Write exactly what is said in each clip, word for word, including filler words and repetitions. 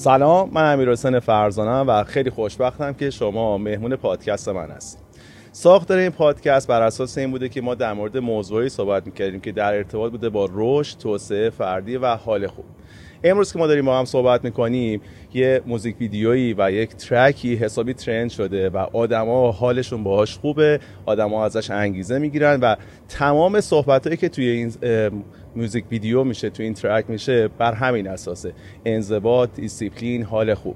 سلام، من امیرحسن فرزانم و خیلی خوشبختم که شما مهمون پادکست من هستید. ساختار این پادکست بر اساس این بوده که ما در مورد موضوعی صحبت می‌کردیم که در ارتباط بوده با رشد، توسعه فردی و حال خوب. امروز که ما داریم با هم صحبت می‌کنیم، یه موزیک ویدیویی و یک ترکی حسابی ترند شده و آدما حالشون باهاش خوبه، آدما ازش انگیزه می‌گیرن و تمام صحبتایی که توی این موزیک ویدیو میشه، توی این ترک میشه، بر همین اساسه: انضباط، دیسیپلین، حال خوب.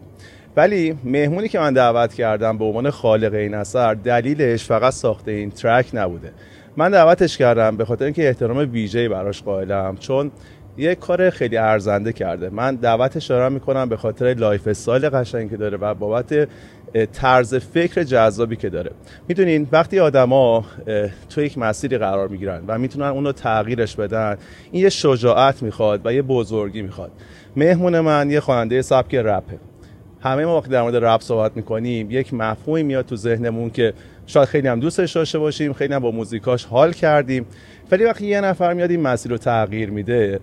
ولی مهمونی که من دعوت کردم به عنوان خالق این اثر، دلیلش فقط ساخته این ترک نبوده. من دعوتش کردم به خاطر اینکه احترام ویژه‌ای براش قائلم، چون یه کار خیلی ارزنده کرده. من دعوتش رو میکنم به خاطر لایف استایل قشنگی که داره و بابت طرز فکر جذابی که داره. میدونین وقتی آدما تو یک مسیری قرار میگیرن و میتونن اون رو تغییرش بدن، این یه شجاعت میخواد و یه بزرگی میخواد. مهمون من یه خواننده سبک رپه. همه ما وقتی در مورد رپ صحبت میکنیم، یک مفهومی میاد تو ذهنمون که شاید خیلی هم دوستش داشته باشیم، خیلی هم با موزیکاش حال کردیم. ولی وقتی یه نفر میاد این مسیر رو تغییر میده،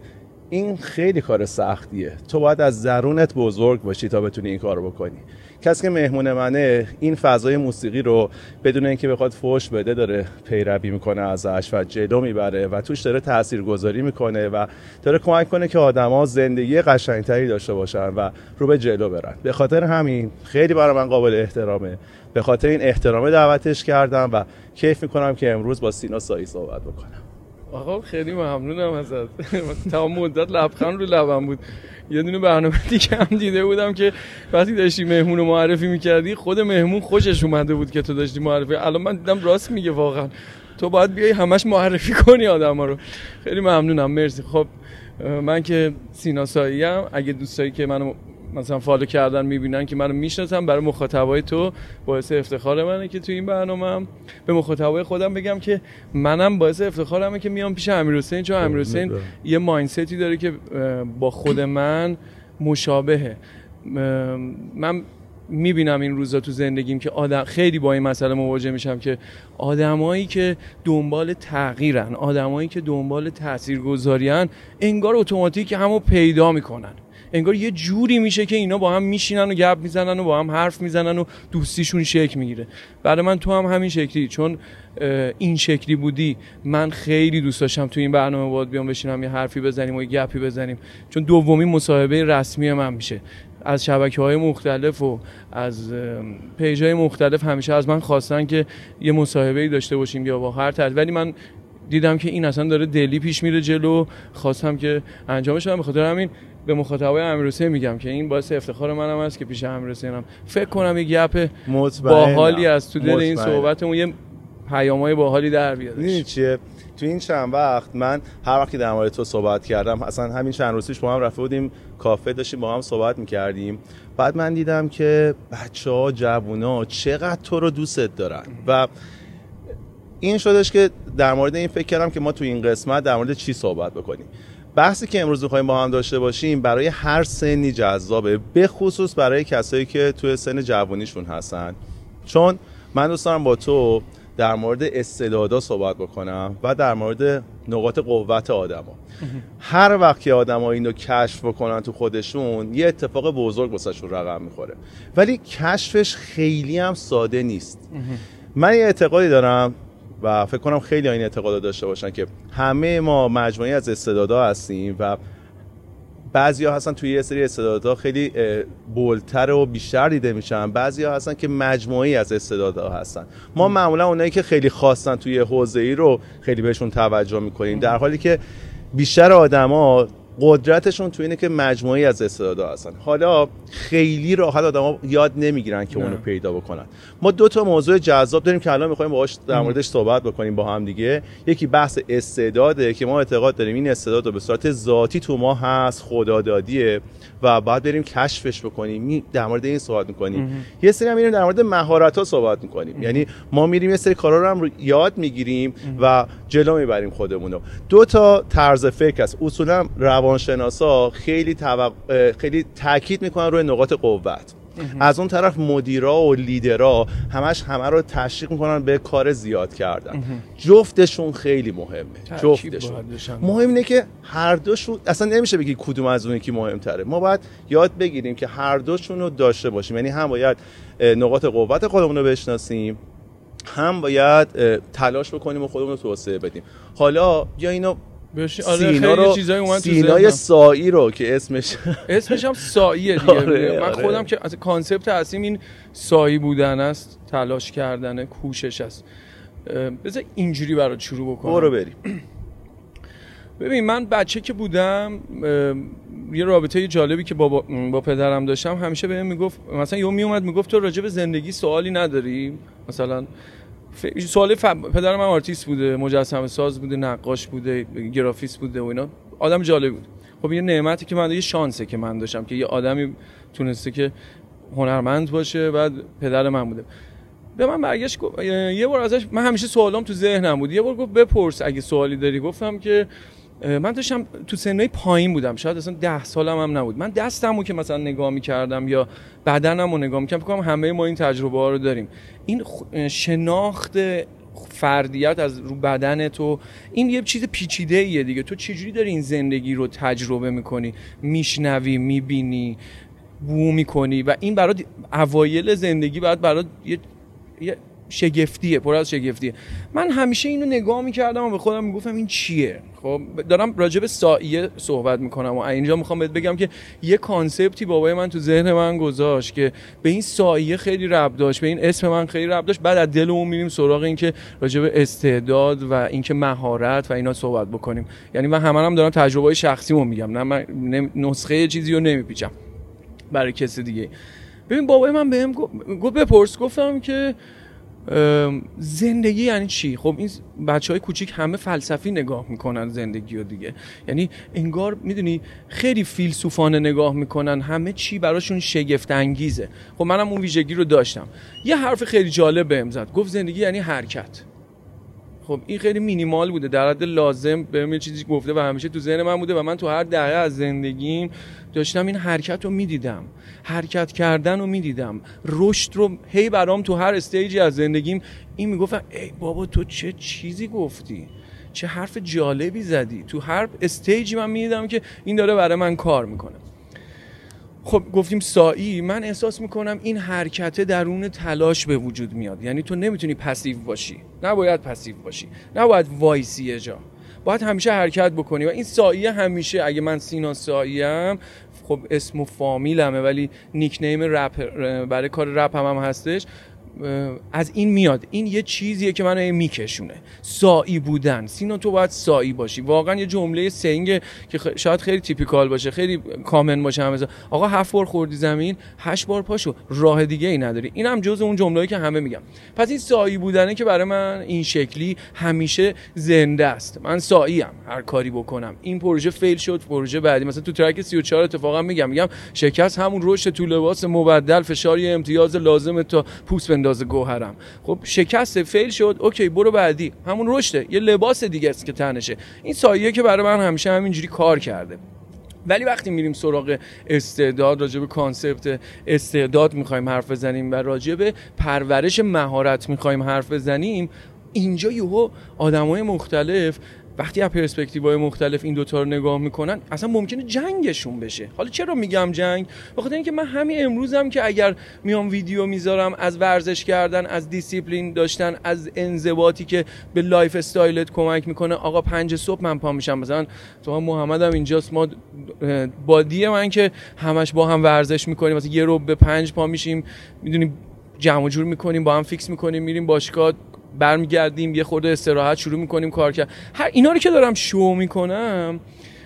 این خیلی کار سختیه. تو باید از درونت بزرگ باشی تا بتونی این کارو بکنی. کسی که مهمون منه، این فضای موسیقی رو بدون اینکه بخواد فحش بده داره پیروی میکنه ازش و جلو میبره و توش داره تاثیرگذاری میکنه و داره کمک کنه که آدما زندگی قشنگتری داشته باشن و رو به جلو برن. به خاطر همین خیلی برای من قابل احترامه. به خاطر این احترام دعوتش کردم و کیف میکنم که امروز با سینا ساعی صحبت بکنم. آقا خیلی ممنونم ازت. تمام مدت لبخند رو لبم بود. یه دونه برنامه دیگه هم دیده بودم که وقتی داشتی مهمون معرفی می‌کردی، خود مهمون خوشش اومده بود که تو داشتی معرفی. الان من دیدم راست میگه، واقعا تو باید بیای همش معرفی کنی آدما رو. خیلی ممنونم، مرسی. خب من که سینا ساعی ام. اگه دوستایی که منو مثلا فالو کردن میبینن که منو میشناسن، برای مخاطبای تو باعث افتخار منه که تو این برنامه‌ام به مخاطبای خودم بگم که منم باعث افتخارمه که میام پیش امیرحسین، چون امیرحسین یه مایندستی داره که با خود من مشابهه. من میبینم این روزا تو زندگیم که آدم خیلی با این مسئله مواجه میشم که آدمایی که دنبال تغییرن، آدمایی که دنبال تاثیرگذاریان، انگار اتوماتیک همو پیدا میکنن. انگار یه جوری میشه که اینا با هم میشینن و گپ میزنن و با هم حرف میزنن و دوستیشون شکل میگیره. برای من تو هم همین شکلی، چون این شکلی بودی. من خیلی دوست داشتم تو این برنامه باهات بیام بشینم، یه حرفی بزنیم و یه گپی بزنیم، چون دومین مصاحبه رسمی من میشه. از شبکه‌های مختلف و از پیج‌های مختلف همیشه از من خواستن که یه مصاحبه‌ای داشته باشیم یا با هر طرف، ولی من دیدم که این اصلا داره دلی پیش میره جلو، خواستم که انجامش بدم. به خاطر همین به مخاطبای امیرحسین میگم که این باعث افتخار منم هست که پیش امیرحسینم. فکر کنم یه گپ باحالی از تو دل این صحبتمون یه پیامای باحالی در بیادش. این چیه؟ تو این چند وقت من هر وقت که در مورد تو صحبت کردم، اصلا همین چند روز پیش با هم رفته بودیم کافه، داشتیم با هم صحبت می‌کردیم، بعد من دیدم که بچه‌ها، جوونا چقدر تو رو دوستت دارن و این شدش که در مورد این فکر کردم که ما تو این قسمت در مورد چی صحبت بکنیم. بحثی که امروز می‌خوایم با هم داشته باشیم برای هر سنی جذابه، به خصوص برای کسایی که تو سن جوونیشون هستن، چون من دوست دارم با تو در مورد استعدادا صحبت بکنم و در مورد نقاط قوت آدما. هر وقت که آدما اینو کشف بکنن تو خودشون، یه اتفاق بزرگ واسهشون رقم میخوره. ولی کشفش خیلی هم ساده نیست. من یه اعتقادی دارم و فکر کنم خیلی ها این اعتقاد داشته باشن که همه ما مجموعی از استعدادا هستیم و بعضیا هستن توی یه سری استعدادها خیلی بولتر و بیشتر دیده میشن، بعضیا هستن که مجموعی از استعدادها هستن. ما معمولا اونایی که خیلی خاصن توی حوزه‌ای رو خیلی بهشون توجه میکنیم، در حالی که بیشتر آدما قدرتشون تو اینه که مجموعی از استعدادها هستن. حالا خیلی راحت آدما یاد نمیگیرن که نه. اونو پیدا بکنن. ما دو تا موضوع جذاب داریم که الان میخوایم باهاش در موردش صحبت بکنیم با هم دیگه. یکی بحث استعداده که ما اعتقاد داریم این استعداد رو به صورت ذاتی تو ما هست، خدادادیه و باید بریم کشفش بکنیم. در مورد این صحبت میکنیم. نه. یه سری هم میریم در مورد مهارت‌ها صحبت میکنیم. نه. یعنی ما میریم یه سری کارا رو هم یاد میگیریم و جلو میبریم خودمون رو. دو تا طرز فکر است. اصولا روانشناسا خیلی توق... خیلی تاکید میکنن روی نقاط قوت. از اون طرف مدیرا و لیدرا همش همه رو تشویق میکنن به کار زیاد کردن. جفتشون خیلی مهمه، جفتشون مهم اینه که هر دوشون اصلا نمیشه بگی کدوم از اون یکی مهمتره. ما باید یاد بگیریم که هر دوشون رو داشته باشیم، یعنی هم باید نقاط قوت خودمون رو بشناسیم، هم باید تلاش بکنیم و خودمون رو توسعه بدیم. حالا یا اینو سینا رو سینا ساعی رو که اسمش اسمش هم ساعیه دیگه. آره، من خودم آره. که کانسپت اصلیم این ساعی بودن است، تلاش کردن، کوشش است. بذار اینجوری برات شروع بکنم. برو بریم. ببین من بچه که بودم یه رابطه جالبی که با, با پدرم داشتم، همیشه بهم میگفت، مثلا یهو میومد میگفت تو راجع به زندگی سوالی نداری؟ مثلا ف... سوال ف... پدر من آرتیست بوده، مجسمه ساز بوده، نقاش بوده، گرافیست بوده و اینا، آدم جالب بود. خب یه نعمتی که من داشتم، یه شانسه که من داشتم که یه آدمی تونسته که هنرمند باشه، بعد پدر من بوده. به من برگشت گفت یه بار ازش، من همیشه سوالام تو ذهنم بود، یه بار گفت بپرس اگه سوالی داری. گفتم که من داشتم تو سنهای پایین بودم، شاید اصلا ده سالم هم نبود، من دستمو که مثلا نگاه می‌کردم یا بدنمو نگاه می‌کردم، فکر کنم همه ما این تجربه ها رو داریم، این شناخت فردیت از رو بدن تو، این یه چیز پیچیده ایه دیگه. تو چجوری داری این زندگی رو تجربه می‌کنی، میشنوی، می‌بینی، بو می‌کنی و این برای اوایل زندگی بعد برای یه, یه شگفتیه، پر از شگفتیه. من همیشه اینو نگاه می‌کردم و به خودم میگفتم این چیه. خب دارم راجع به ساعیه صحبت میکنم و اینجا میخوام بهت بگم که یه کانسپتی بابای من تو ذهن من گذاشت که به این ساعیه خیلی ربط داشت، به این اسم من خیلی ربط داشت. بعد از دلمون میریم سراغ این که راجع به استعداد و اینکه مهارت و اینا صحبت بکنیم. یعنی من همونام دارم تجربه شخصیمو میگم، نه من نسخه چیزی رو نمیپیچم برای کسی دیگه. ببین بابای من بهم گفت بپرس، گفتم که زندگی یعنی چی؟ خب این بچهای کوچیک همه فلسفی نگاه میکنن زندگی رو دیگه، یعنی انگار میدونی خیلی فیلسوفانه نگاه میکنن، همه چی براشون شگفت انگیزه. خب منم اون ویژگی رو داشتم. یه حرف خیلی جالب بهم زد، گفت زندگی یعنی حرکت. خب این خیلی مینیمال بوده، در حد لازم بهم یه چیزی گفته و همیشه تو ذهن من بوده و من تو هر دقیقه از زندگیم داشتم این حرکت رو میدیدم، حرکت کردن رو میدیدم، رشد رو هی برام تو هر استیجی از زندگیم. این میگفتم ای بابا تو چه چیزی گفتی، چه حرف جالبی زدی. تو هر استیجی من میدیدم که این داره برای من کار میکنه. خب گفتیم ساعی، من احساس میکنم این حرکت درون تلاش به وجود میاد. یعنی تو نمیتونی پسیو باشی، نباید پسیو باشی، نباید وایسی یه جا، باید همیشه حرکت بکنی. و این ساعی همیشه، اگه من سینا ساعیم، خب اسم و فامیلمه ولی نیکنیم رپ برای کار رپ هم, هم هستش، از این میاد. این یه چیزیه که منو میکشونه، ساعی بودن. سینا تو باید ساعی باشی. واقعا یه جمله سینگه که شاید خیلی تیپیکال باشه، خیلی کامن باشه، همه آقا هفت بار خوردی زمین هشت بار پاشو، راه دیگه ای نداری. این هم جز اون جمله‌ای که همه میگم. پس این ساعی بودنه که برای من این شکلی همیشه زنده است. من ساعی ام، هر کاری بکنم. این پروژه فیل شد، پروژه بعدی. مثلا تو ترک سی و چهار اتفاقا میگم میگم شکست همون رشد تو لباس مبدل، فشاری امتیاز لازمه تا پوست اندازه گوهرم. خب شکست، فیل شد، اوکی برو بعدی، همون رشته، یه لباس دیگه است که تنشه. این سایه که برای من همیشه همینجوری کار کرده. ولی وقتی میریم سراغ استعداد، راجع به کانسپت استعداد میخوایم حرف بزنیم و راجع به پرورش مهارت میخوایم حرف بزنیم، اینجا یهو آدمای مختلف وقتی از پرسپکتیوهای مختلف این دوتا رو نگاه میکنن، اصلا ممکنه جنگشون بشه. حالا چرا میگم جنگ؟ بخاطر اینکه من همین امروزم که اگر میام ویدیو میذارم از ورزش کردن، از دیسیپلین داشتن، از انضباطی که به لایف استایلت کمک میکنه. آقا پنج صبح من پا میشم، مثلا تو محمد هم اینجاست، ما بادی من که همش با هم ورزش میکنیم، مثلا یه رو به پنج پا میشیم، میدونیم جمع و جور میکنیم، با هم فیکس میکنیم، میریم باشگاه، برمیگردیم، یه خورده استراحت، شروع میکنیم کار کرد. هر اینا رو که دارم شو میکنم،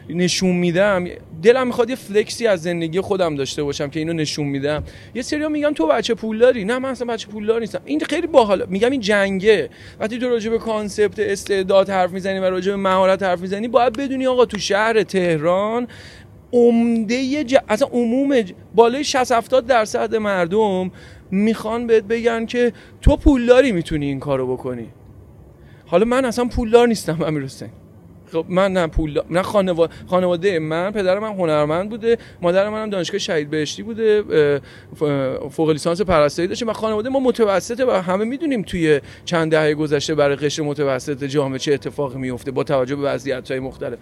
نشون میدم، دلم میخواد یه فلکسی از زندگی خودم داشته باشم که اینو نشون میدم. یه سری‌ها میگن تو بچه پولداری، نه من اصلا بچه پولدار نیستم. این خیلی باحال، میگم این جنگه. وقتی تو راجع به کانسپت استعداد حرف میزنی و راجع به مهارت حرف میزنی، باید بدونی آقا تو شهر تهران عمده ج... اصلا عموم ج... بالای شصت هفتاد درصد مردم میخوان بهت بگن که تو پولداری میتونی این کارو بکنی. حالا من اصلا پولدار نیستم امیرحسن، خب من نه پول دا... نه خانواده خانواده من، پدر من هنرمند بوده، مادر منم دانشگاه شهید بهشتی بوده، فوق لیسانس پرستاری داشته. من خانواده ما متوسطه و همه میدونیم توی چند دهه گذشته برای قشر متوسط جامعه چه اتفاقی میفته با توجه به وضعیت‌های مختلف.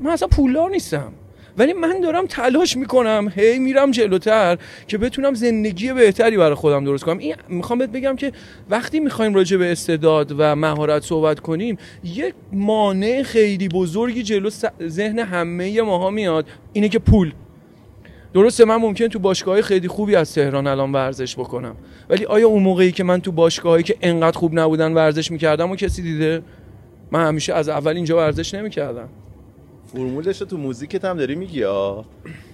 من اصلا پولدار نیستم، ولی من دارم تلاش میکنم، هی میرم جلوتر که بتونم زندگی بهتری برای خودم درست کنم. این میخوام بهت بگم که وقتی میخوایم راجع به استعداد و مهارت صحبت کنیم، یک مانع خیلی بزرگی جلو ذهن همه ماها میاد، اینه که پول. درسته من ممکن تو باشگاه‌های خیلی خوبی از تهران الان ورزش بکنم، ولی آیا اون موقعی که من تو باشگاه‌هایی که انقدر خوب نبودن ورزش میکردم و کسی دیده؟ من همیشه از اول اینجا ورزش نمیکردم. فرمولش تو موزیکت هم داری میگی آ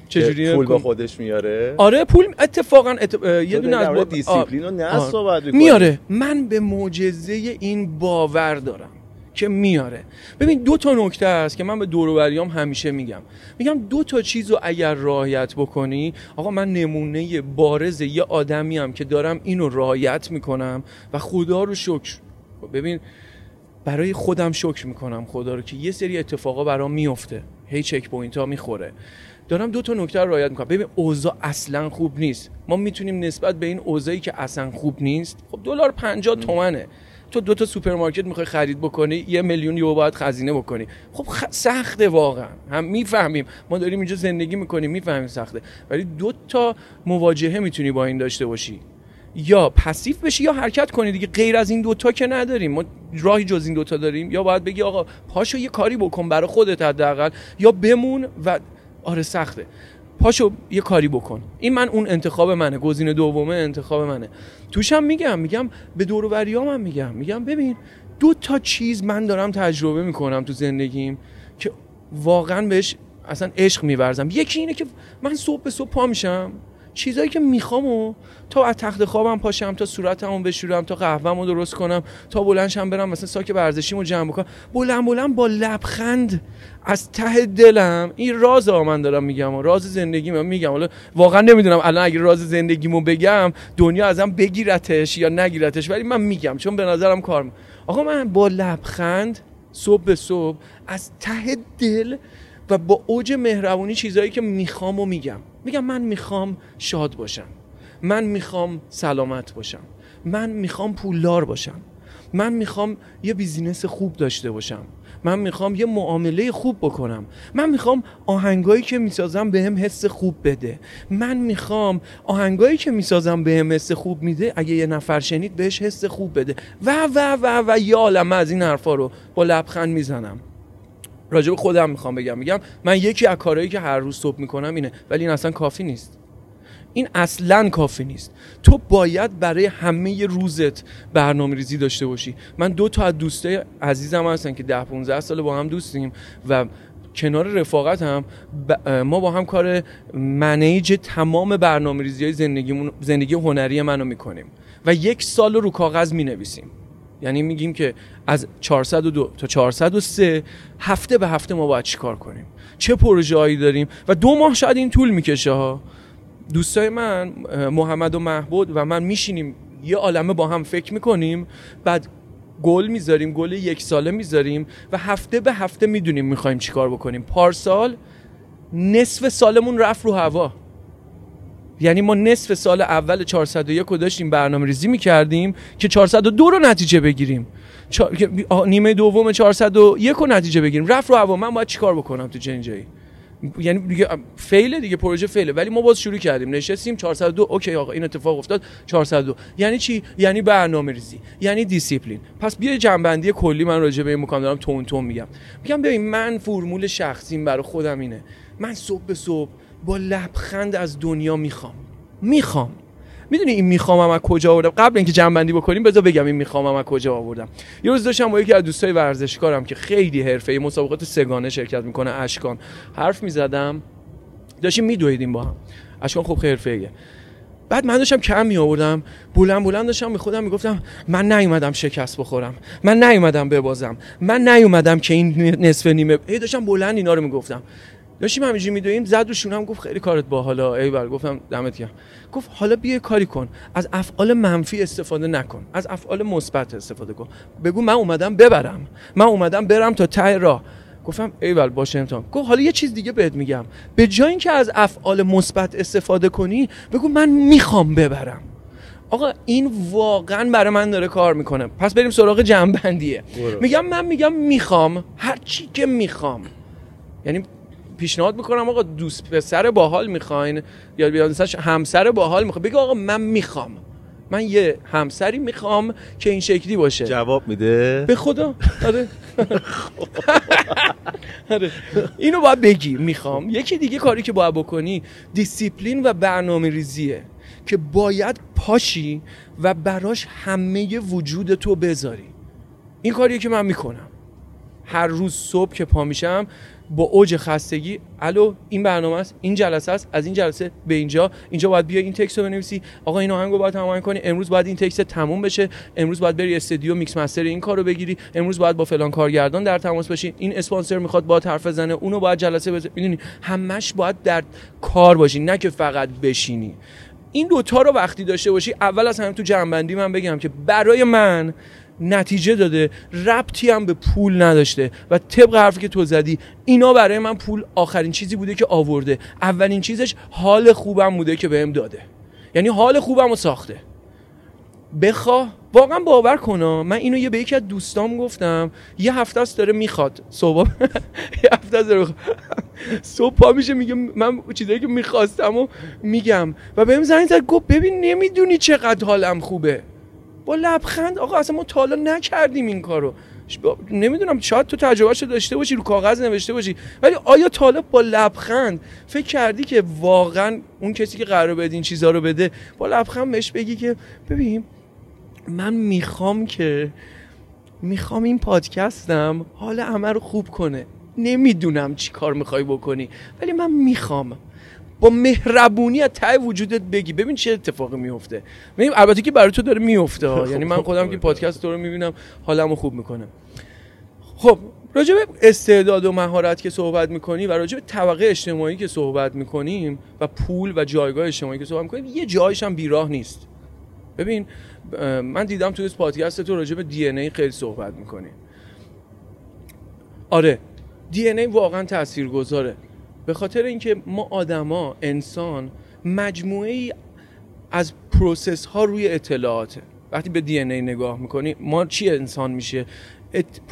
چجوری پول با خودش میاره؟ آره پول اتفاقا اتف... یه دونه از با... دیسیپلین رو نه صحبت میکنه میاره. من به معجزه این باور دارم که میاره. ببین دو تا نکته هست که من به دور و بریام همیشه میگم، میگم دو تا چیزو اگر رعایت بکنی، آقا من نمونه بارز یه آدمی ام که دارم اینو رعایت میکنم و خدا رو شکر، ببین برای خودم شکر میکنم خدا رو که یه سری اتفاقا برام میفته، هی چک پوینت ها میخوره، دارم دو تا نکته رو رعایت میکنم. ببین اوضاع اصلا خوب نیست، ما میتونیم نسبت به این اوضاعی که اصلا خوب نیست، خب دلار پنجاه تومنه، تو دو تا سوپرمارکت میخوای خرید بکنی یه میلیون یورو باید خزینه بکنی، خب خ... سخته واقعا، هم میفهمیم ما داریم اینجا زندگی میکنیم میفهمیم سخته، ولی دو تا مواجهه میتونی با این داشته باشی، یا پسیو بشی یا حرکت کنی دیگه. غیر از این دوتا که نداریم، ما راهی جز این دوتا داریم، یا باید بگی آقا پاشو یه کاری بکن برای خودت حداقل، یا بمون و آره سخته پاشو یه کاری بکن. این من اون انتخاب منه، گزینه دومه انتخاب منه. توشم میگم میگم به دور و بریامم میگم میگم ببین دو تا چیز من دارم تجربه میکنم تو زندگیم که واقعا بهش اصلا عشق میورزم. یکی اینه که من صبح به صبح پا میشم، چیزایی که میخوامو تا از تخت خوابم پاشم، تا صورتمو بشورم، تا قهوه‌مو درست کنم، تا بلندشم برم مثلا ساک ورزشیمو جمع بکنم، بلند بلند با لبخند از ته دلم. این رازا من دارم میگم، راز زندگیمو میگم. حالا واقعا نمیدونم الان اگه راز زندگیمو بگم دنیا ازم بگیرتش یا نگیرتش، ولی من میگم چون به نظرم کار میکنه. آقا من با لبخند صبح به صبح از ته دل و با اوج مهربونی چیزایی که میخوامو میگم. میگم من میخوام شاد باشم، من میخوام سلامت باشم، من میخوام پولدار باشم، من میخوام یه بیزینس خوب داشته باشم، من میخوام یه معامله خوب بکنم، من میخوام آهنگایی که میسازم بهم حس خوب بده، من میخوام آهنگایی که میسازم بهم حس خوب میده اگه یه نفر شنید بهش حس خوب بده و و و و یه عالمه از این حرفا رو با لبخند میزنم. راجب خودم میخوام بگم میگم من یکی از کارهایی که هر روز صبح میکنم اینه، ولی این اصلا کافی نیست، این اصلا کافی نیست. تو باید برای همه روزت برنامه ریزی داشته باشی. من دو تا از دوستای عزیزم هستن که ده پونزده سال با هم دوستیم و کنار رفاقت هم ما با هم کار منیج تمام برنامه ریزی های زندگیمون، زندگی هنری منو میکنیم و یک سال رو کاغذ مینویسیم. یعنی میگیم که از چهارصد و دو تا چهارصد و سه هفته به هفته ما باید چیکار کنیم، چه پروژه هایی داریم و دو ماه شاید این طول میکشه ها. دوستای من محمد و محبود و من میشینیم یه عالمه با هم فکر میکنیم، بعد گل میذاریم، گل یک ساله میذاریم و هفته به هفته میدونیم میخوایم چیکار بکنیم. پارسال نصف سالمون رفت رو هوا، یعنی ما نصف سال اول چهارصد و یک رو داشتیم برنامه ریزی میکردیم که چهارصد و دو رو نتیجه بگیریم، چا... نیمه دوم چهارصد و یک رو نتیجه بگیریم، رفت رو هوا. من باید چیکار بکنم تو جنجایی؟ یعنی دیگه فیله دیگه، پروژه فیله، ولی ما باز شروع کردیم، نشستیم چهارصد و دو، اوکی آقا این اتفاق افتاد چهارصد و دو. یعنی چی؟ یعنی برنامه ریزی، یعنی دیسیپلین. پس بیا جنبندی کلی من راجع به این مکان دارم تون تون میگم میگم ببین من فرمول شخصیم برای خودم اینه، من صبح به صبح با لبخند از دنیا میخوام میخوام میدونی این میخوامم از کجا آوردم؟ قبل اینکه جنبندی بکنیم بذار بگم این میخوامم از کجا آوردم. یه روز داشتم با یکی از دوستای ورزشکارم که خیلی حرفه‌ای مسابقات سگانه شرکت میکنه، اشکان، حرف میزدم، داشتیم میدویدیم با هم. اشکان خب خیلی حرفه‌ایه. بعد من داشتم کم می آوردم، بلند بلند داشتم به خودم میگفتم من نیومدم شکست بخورم، من نیومدم ببازم، من نیومدم که این نصف نیمه. هی داشتم بلند اینا رو میگفتم. داشتیم همینجوری میدویم، زد رو شونم گفت خیلی کارت باحالا، ایول. گفتم دمت گرم. گفت حالا بیا کاری کن، از افعال منفی استفاده نکن، از افعال مثبت استفاده کن، بگو من اومدم ببرم، من اومدم برم تا ته راه. گفتم ایول باشه امتحان. گفت حالا یه چیز دیگه بهت میگم، به جای اینکه از افعال مثبت استفاده کنی بگو من میخوام ببرم. آقا این واقعا برای من داره کار میکنه. پس بریم سراغ جنبندیه. میگم من میگم میخوام هر چی که میخوام، یعنی پیشنهاد میکنم آقا دوست پسر باحال میخواین یا بیانسش همسر باحال میخوام، بگو آقا من میخوام، من یه همسری میخوام که این شکلی باشه. جواب میده به خدا. آره آره اینو باید بگی میخوام. یکی دیگه کاری که باید بکنی دیسیپلین و برنامه‌ریزیه که باید پاشی و براش همه وجود تو بذاری. این کاریه که من میکنم. هر روز صبح که پا میشم با اوج خستگی، الو این برنامه است، این جلسه است، از این جلسه به اینجا، اینجا باید بیای این تکست رو بنویسی، آقا این آهنگو باید هماهنگ کنی، امروز باید این تکست تموم بشه، امروز باید بری استودیو میکس مستر این کارو بگیری، امروز باید با فلان کارگردان در تماس باشی، این اسپانسر میخواد با حرف بزنه، اونو باید جلسه بزنی. میدونی همش باید در کار باشی، نه که فقط بشینی. این دوتا رو وقتی داشته باشی، اول از همه تو جنبندی من بگم که برای من نتیجه داده، ربطی هم به پول نداشته و طبق حرفی که تو زدی اینا برای من پول آخرین چیزی بوده که آورده، اولین چیزش حال خوبم بوده که بهم داده، یعنی حال خوبم رو ساخته. بخواه واقعا باور کنم، من اینو یه به یکی از دوستام گفتم، یه هفته است داره میخواد صبح یه هفته است داره صبح پا میشه میگه من چیزایی که میخواستم و میگم و بهم زنگ زد گفت ببین نمیدونی چقدر حالم خوبه، با لبخند. آقا اصلا ما تا حالا نکردیم این کارو، نمیدونم شاید تو تجربهشو داشته باشی، رو کاغذ نوشته باشی، ولی آیا تا حالا با لبخند فکر کردی که واقعا اون کسی که قرار بده این چیزا رو بده با لبخند بهش بگی که ببین من میخوام که میخوام این پادکستم حال همه رو خوب کنه، نمیدونم چی کار میخوای بکنی ولی من میخوام، با مهربونی از ته وجودت بگی ببین چه اتفاقی میفته. ببین البته که برای تو داره میفته، یعنی من خودم که پادکست تو رو میبینم حالمو خوب میکنه. خب راجع به استعداد و مهارت که صحبت میکنی و راجع به طبقه اجتماعی که صحبت میکنیم و پول و جایگاه اجتماعی که صحبت میکنیم، یه جایش هم بیراه نیست. ببین من دیدم توی پادکست تو راجع به دی ان ای خیلی صحبت میکنی. آره دی ان ای واقعا تاثیرگذاره، به خاطر اینکه ما آدما، انسان مجموعه‌ای از پروسس ها روی اطلاعاته. وقتی به دی ان ای نگاه میکنی ما چی انسان میشه؟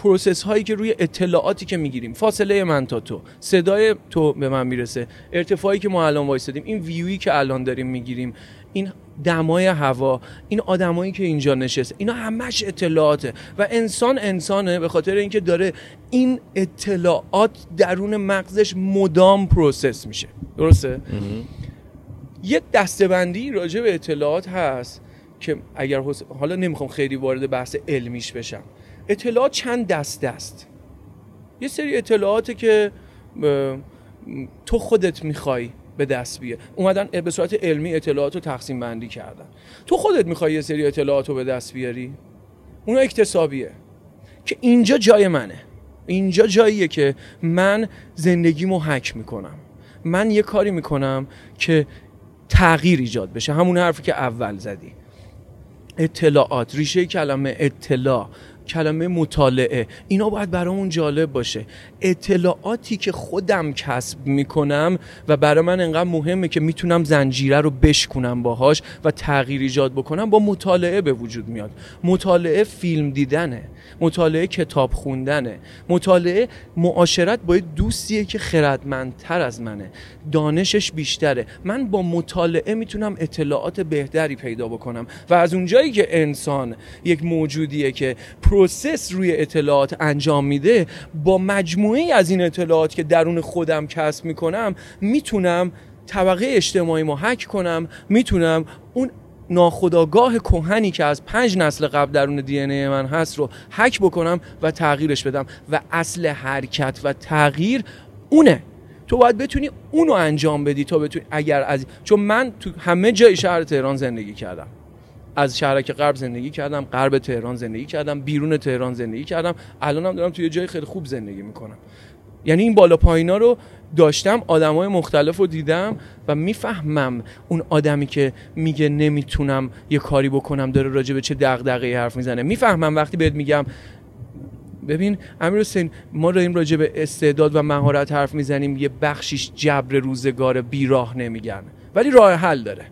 پروسس هایی که روی اطلاعاتی که میگیریم، فاصله من تا تو، صدای تو به من میرسه، ارتفاعی که ما الان وایسادیم، این ویویی که الان داریم میگیریم، این دمای هوا، این آدمایی که اینجا نشسته، اینا همش اطلاعاته و انسان انسانه به خاطر اینکه داره این اطلاعات درون مغزش مدام پروسس میشه. درسته؟ یه دسته‌بندی راجع به اطلاعات هست که اگر حس... حالا نمیخوام خیلی وارد بحث علمیش بشم. اطلاعات چند دسته است. یه سری اطلاعاته که تو خودت میخوای به دست بیه، اومدن به صورت علمی اطلاعات رو تقسیم بندی کردن. تو خودت میخوای یه سری اطلاعات رو به دست بیاری، اونا اکتسابیه که اینجا جای منه، اینجا جاییه که من زندگیمو حک میکنم، من یه کاری میکنم که تغییر ایجاد بشه. همون حرفی که اول زدی، اطلاعات، ریشه کلمه اطلاع، کلمه مطالعه، اینا باید برامون جالب باشه. اطلاعاتی که خودم کسب میکنم و برای من انقدر مهمه که میتونم زنجیره رو بشکنم باهاش و تغییر ایجاد بکنم، با مطالعه به وجود میاد. مطالعه فیلم دیدنه، مطالعه کتاب خوندنه، مطالعه معاشرت با دوستیه که خردمندتر از منه، دانشش بیشتره، من با مطالعه میتونم اطلاعات بهتری پیدا بکنم. و از اونجایی که انسان یک موجودیه که پروسس روی اطلاعات انجام میده، با مجموعه از این اطلاعات که درون خودم کسب میکنم میتونم طبقه اجتماعی ما حک کنم، میتونم اون ناخودآگاه کهنی که از پنج نسل قبل درون دی ان ای من هست رو حک بکنم و تغییرش بدم. و اصل حرکت و تغییر اونه، تو باید بتونی اونو انجام بدی تا بتونی. اگر از چون من تو همه جای شهر تهران زندگی کردم، از شهرک غرب زندگی کردم، غرب تهران زندگی کردم، بیرون تهران زندگی کردم، الانم دارم توی جای خیلی خوب زندگی میکنم. یعنی این بالا پایینا رو داشتم، آدمای مختلف رو دیدم و میفهمم اون آدمی که میگه نمیتونم یه کاری بکنم داره راجع به چه دغدغه‌ای حرف میزنه. میفهمم وقتی بهت میگم ببین امیرحسین، ما داریم راجع به استعداد و مهارت حرف میزنیم، یه بخشیش جبر روزگار بیراه نمیگن، ولی راه حل داره.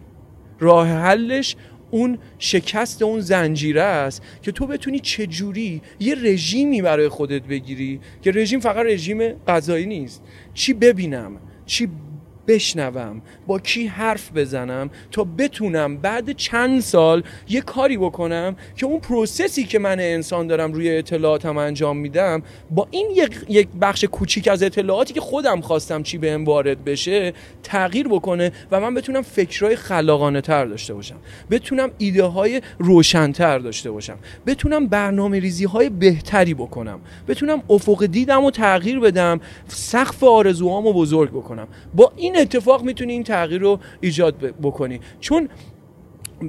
راه حلش اون شکست اون زنجیره است که تو بتونی چجوری یه رژیمی برای خودت بگیری که رژیم فقط رژیم غذایی نیست، چی ببینم، چی بشنوم، با کی حرف بزنم تا بتونم بعد چند سال یه کاری بکنم که اون پروسسی که من انسان دارم روی اطلاعاتم انجام میدم با این یک بخش کوچیک از اطلاعاتی که خودم خواستم چی بهم وارد بشه تغییر بکنه و من بتونم فکرهای خلاقانه تر داشته باشم، بتونم ایده های روشن تر داشته باشم، بتونم برنامه ریزی های بهتری بکنم، بتونم افق دیدمو تغییر بدم، سقف آرزوهامو بزرگ بکنم. با این اتفاق میتونی این تغییر رو ایجاد بکنی. چون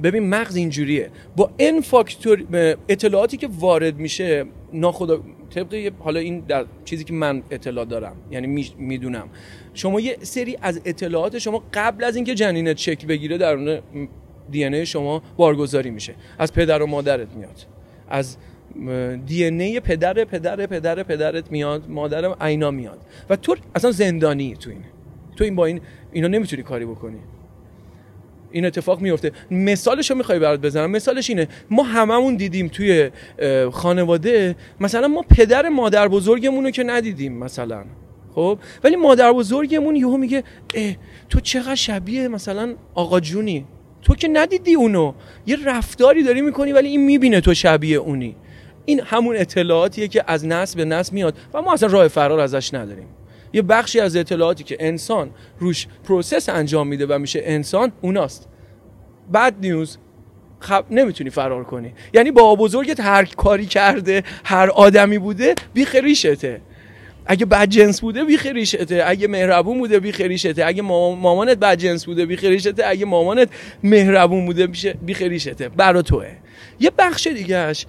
ببین مغز اینجوریه، با این فاکتور اطلاعاتی که وارد میشه ناخدا طبقه، حالا این در چیزی که من اطلاع دارم یعنی میدونم، شما یه سری از اطلاعات شما قبل از اینکه جنینت شکل بگیره در اون دی ان ای شما بارگذاری میشه، از پدر و مادرت میاد، از دی ان ای پدر پدر پدر پدرت میاد، مادرم عینا میاد و تو اصلا زندانی تو این تو این با این اینا نمیتونی کاری بکنی. این اتفاق میفته. مثالشو میخوای برات بزنم، مثالش اینه، ما هممون دیدیم توی خانواده، مثلا ما پدر مادر بزرگمونو که ندیدیم مثلا، خب ولی مادر بزرگمون یهو میگه اه تو چقدر شبیه مثلا آقا جونی، تو که ندیدی اونو، یه رفتاری داری میکنی ولی این میبینه تو شبیه اونی. این همون اطلاعاتیه که از نسل به نسل میاد و ما اصلا راه فرار ازش نداریم. یه بخشی از اطلاعاتی که انسان روش پروسس انجام میده و میشه انسان، اوناست. بد نیوز، خب نمیتونی فرار کنی. یعنی با بزرگت هر کاری کرده، هر آدمی بوده بیخ ریشته، اگه بدجنس بوده بیخ ریشته، اگه مهربون بوده بیخ ریشته، اگه مامانت بدجنس بوده بیخ ریشته، اگه مامانت مهربون بوده بیخ ریشته، برا توه. یه بخش دیگهش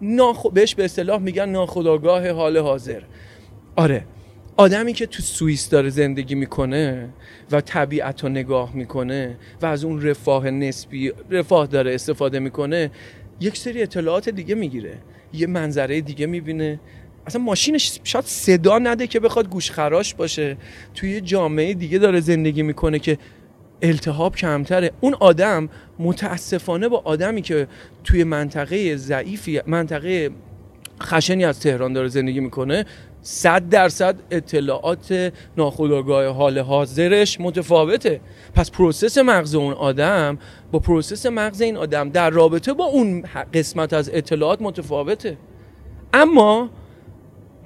ناخ... بهش به اصطلاح میگن ناخودآگاه حال حاضر. آره، آدمی که تو سوئیس داره زندگی میکنه و طبیعت رو نگاه میکنه و از اون رفاه نسبی رفاه داره استفاده میکنه، یک سری اطلاعات دیگه میگیره، یه منظره دیگه میبینه، اصلا ماشینش شاید صدا نده که بخواد گوشخراش باشه، توی جامعه دیگه داره زندگی میکنه که التهاب کمتره. اون آدم متاسفانه با آدمی که توی منطقه ضعیفی، منطقه خشنی از تهران داره زندگی میکنه، صد درصد اطلاعات ناخودآگاه حال حاضرش متفاوته. پس پروسس مغز اون آدم با پروسس مغز این آدم در رابطه با اون قسمت از اطلاعات متفاوته. اما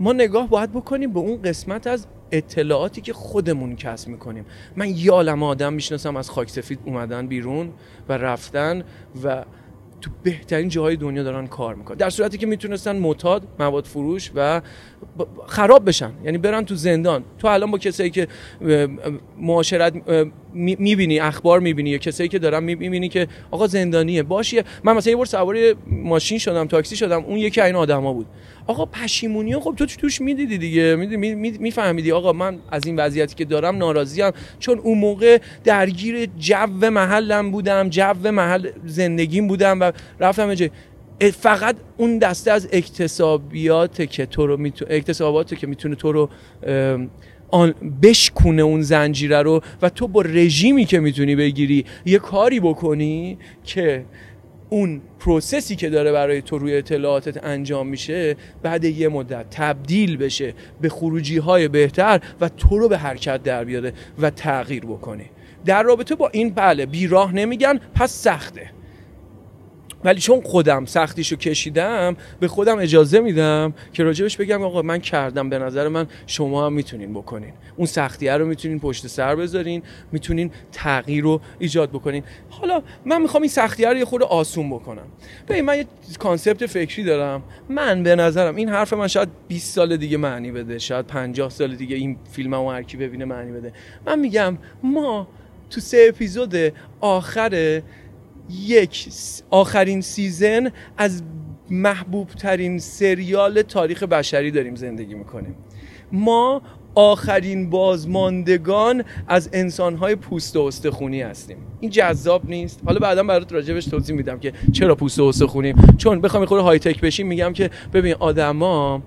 ما نگاه باید بکنیم به اون قسمت از اطلاعاتی که خودمون کسب میکنیم. من یالم آدم میشناسم از خاکسفید اومدن بیرون و رفتن و تو بهترین جاهای دنیا دارن کار میکنن، در صورتی که میتونستن معتاد، مواد فروش و خراب بشن، یعنی برن تو زندان. تو الان با کسایی که معاشرت میبینی، اخبار میبینی، یا کسایی که دارن میبینی که آقا زندانیه، باشه. من مثلا یه بار سوار ماشین شدم، تاکسی شدم، اون یکی این آدما بود، آقا پشیمونیه. خب تو توش میدیدی دیگه، میفهمیدی آقا من از این وضعیتی که دارم ناراضیم، چون اون موقع درگیر جو محلم بودم، جو محل زندگیم بودم و رفتم اینجا. فقط اون دسته از اکتسابیات که تو رو میتونه اکتسابات که میتونه تو رو آن بشکونه اون زنجیره رو، و تو با رژیمی که میتونی بگیری یه کاری بکنی که اون پروسسی که داره برای تو روی اطلاعاتت انجام میشه بعد یه مدت تبدیل بشه به خروجی های بهتر و تو رو به حرکت در بیاره و تغییر بکنه. در رابطه با این بله بیراه نمیگن، پس سخته، ولی چون خودم سختیشو کشیدم به خودم اجازه میدم که راجبش بگم آقا من کردم، به نظر من شما هم میتونین بکنین، اون سختیه رو میتونین پشت سر بذارین، میتونین تغییر رو ایجاد بکنین. حالا من میخوام این سختیه رو یه خورده آسون بکنم. ببین من یه کانسپت فکری دارم، من به نظرم این حرف من شاید بیست سال دیگه معنی بده، شاید پنجاه سال دیگه این فیلممو هر کی ببینه معنی بده. من میگم ما تو سه اپیزود آخره یک آخرین سیزن از محبوب ترین سریال تاریخ بشری داریم زندگی میکنیم. ما آخرین بازماندگان از انسان‌های پوست و استخونی هستیم. این جذاب نیست؟ حالا بعدا برات راجبش توضیح میدم که چرا پوست و استخونیم. چون بخوام یه خورده های تک بشیم میگم که ببین آدما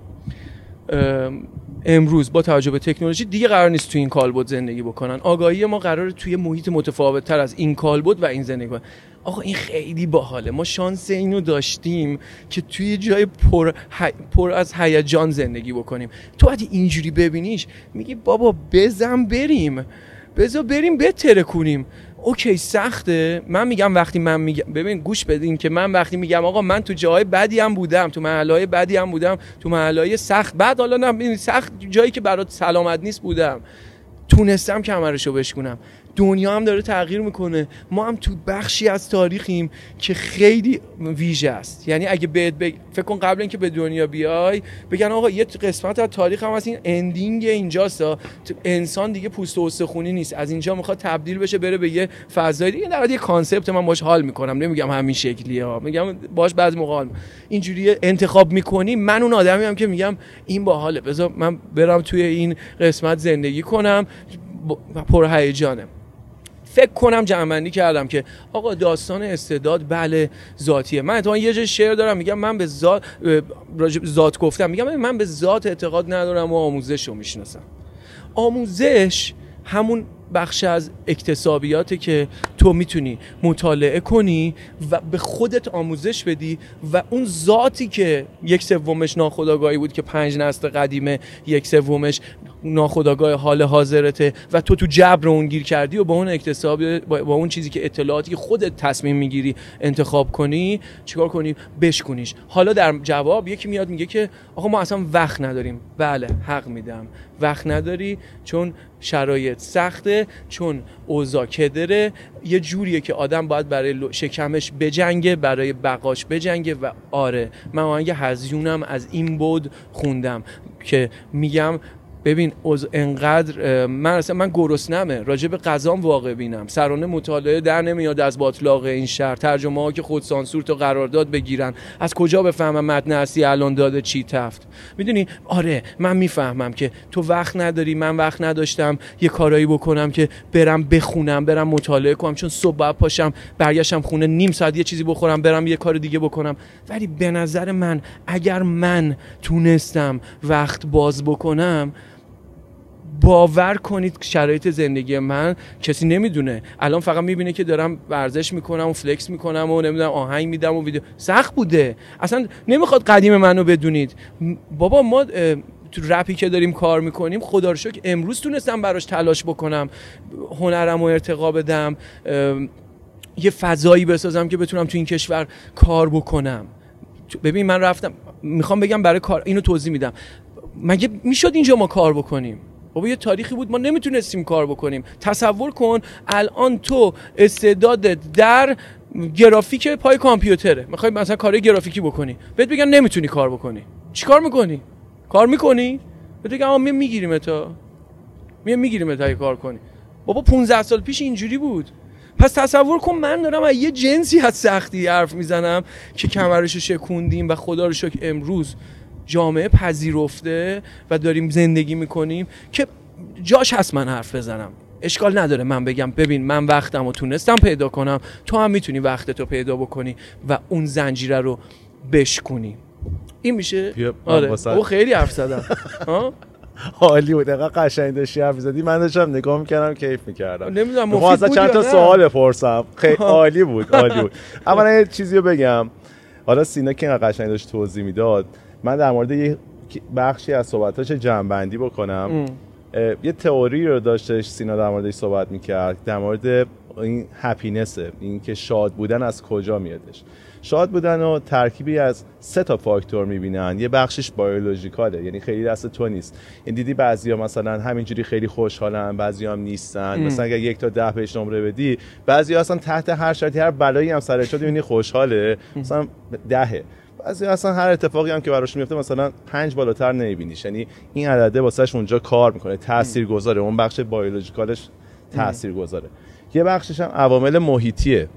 امروز با توجه به تکنولوژی دیگه قرار نیست توی این کالبد زندگی بکنن. آگاهی ما قراره توی محیط متفاوت‌تر از این کالبد و این زندگی بکنن. آقا این خیلی باحاله، ما شانس اینو داشتیم که توی جای پر, ح... پر از هیجان زندگی بکنیم. تو وقتی اینجوری ببینیش میگی بابا بزن بریم، بزن بریم بتره کنیم. اوکی سخته. من میگم وقتی من میگم ببین گوش بدین که من وقتی میگم آقا من تو جای بدی هم بودم، تو محلهای بدی هم بودم، تو محلهای سخت بعد حالا نه سخت جایی که برات سلامت نیست بودم، تونستم کمرشو بشکنم. دنیا هم داره تغییر میکنه، ما هم تو بخشی از تاریخیم که خیلی ویژه است. یعنی اگه بهت بگ... فکر کن قبل اینکه به دنیا بیای بگن آقا یه قسمت از تاریخ هم هست، این اندینگ اینجاست، انسان دیگه پوست و استخونی نیست، از اینجا میخواد تبدیل بشه بره به یه فضای دیگه. در حد یه کانسپت من باش حال میکنم، نمیگم همین شکلیه ها، میگم باش بعضی موقع حال اینجوری انتخاب میکنی. من اون آدمی ام که میگم این باحاله، بذار من برم توی این قسمت زندگی کنم و پر هیجانم. فکر کنم جمع‌بندی کردم که آقا داستان استعداد بله ذاتیه. من اتفاقا یه جای شعر دارم میگم من به ذات ذات گفتم، میگم من به ذات اعتقاد ندارم و آموزش رو میشناسم. آموزش همون بخش از اکتسابیاته که تو میتونی مطالعه کنی و به خودت آموزش بدی و اون ذاتی که یک سومش ناخودآگاهی بود که پنج نسل قدیمه، یک سومش ناخودآگاه حال حاضرته و تو تو جبر اون گیر کردی و با اون اکتساب با اون چیزی که اطلاعاتی که خودت تصمیم میگیری انتخاب کنی چیکار کنی بشکنیش. حالا در جواب یکی میاد میگه که آقا ما اصلا وقت نداریم. بله حق میدم وقت نداری، چون شرایط سخته، چون اوضاع کدره، یه جوریه که آدم باید برای شکمش بجنگه، برای بقاش بجنگه. و آره من آهنگ هزیونم از این بود خوندم که میگم ببین انقدر من اصلا من گرسنمه، راجع به غذام واقع بینم، سرانه مطالعه در نمیاد از باطلاق این شهر، ترجمه ها که خود سانسور تا قرارداد بگیرن، از کجا بفهمم متن اصلی الان داده چی تفت میدونی. آره من میفهمم که تو وقت نداری، من وقت نداشتم یه کارایی بکنم که برم بخونم، برم مطالعه کنم، چون صبح پاشم برگشتم خونه نیم ساعت یه چیزی بخورم برم یه کار دیگه بکنم. ولی به نظر من اگر من تونستم وقت باز بکنم، باور کنید شرایط زندگی من کسی نمیدونه. الان فقط میبینه که دارم ورزش میکنم و فلکس میکنم و نمیدونم آهنگ میدم و ویدیو. سخت بوده، اصلا نمیخواد قدیم منو بدونید. بابا ما تو رپی که داریم کار میکنیم خدا رو شکر امروز تونستم براش تلاش بکنم، هنرم رو ارتقا بدم، یه فضایی بسازم که بتونم تو این کشور کار بکنم. ببین من رفتم میخوام بگم برای کار اینو توضیح میدم، مگه میشد اینجا ما کار بکنیم؟ بابا یه تاریخی بود ما نمیتونستیم کار بکنیم. تصور کن الان تو استعدادت در گرافیک پای کامپیوتره، میخوای مثلا کار گرافیکی بکنی، بهت بگن نمیتونی کار بکنی، چی کار میکنی؟ کار میکنی؟ بهت بگن آقا میام میگیریم تا میام میگیریم تا کار کنی. بابا پانزده سال پیش اینجوری بود. پس تصور کن من دارم از یه جنسی از سختی حرف میزنم که کمرشو شکوندیم و خدا رو شکر امروز جامعه پذیرفته و داریم زندگی میکنیم که جاش هست من حرف بزنم، اشکال نداره من بگم ببین من وقتمو تونستم پیدا کنم، تو هم میتونی وقتتو پیدا بکنی و اون زنجیره رو بشکنی. این میشه آره او خیلی حرف زدم. ها عالی بود، دقیقاً قشنگ داشتی حرف زدی، من داشتم نگاه میکردم کیف میکردم، نمیدونم مفید بود چند تا سوال پرسم. خیلی عالی بود، عالی بود. اما یه چیزیو بگم، حالا سینا که اینقدر قشنگ داشت توضیح میداد، من در مورد یه بخشی از صحبتاش جمع‌بندی بکنم. یه تئوری رو داشتش سینا در موردش صحبت میکرد، در مورد این هپینسه، این که شاد بودن از کجا میادش. شاد بودن رو ترکیبی از سه تا فاکتور میبینن، یه بخشش بایولوژیکاله، یعنی خیلی دست تو نیست. این دیدی بعضیا مثلا همینجوری خیلی خوشحالن، بعضیا هم نیستن. ام. مثلا اگه یک تا ده بهش نمره بدی، بعضیا اصلا تحت هر شرطی هر بلایی هم سرش شد میبینی خوشحاله، مثلا دهه. بعضی اصلا هر اتفاقی هم که براش میفته مثلا پنج بالاتر نمیبینیش، یعنی این عدده واسش اونجا کار میکنه، تاثیرگذاره، اون بخش بایولوژیکالش تاثیرگذاره. یه بخشش هم عوامل محیطیه،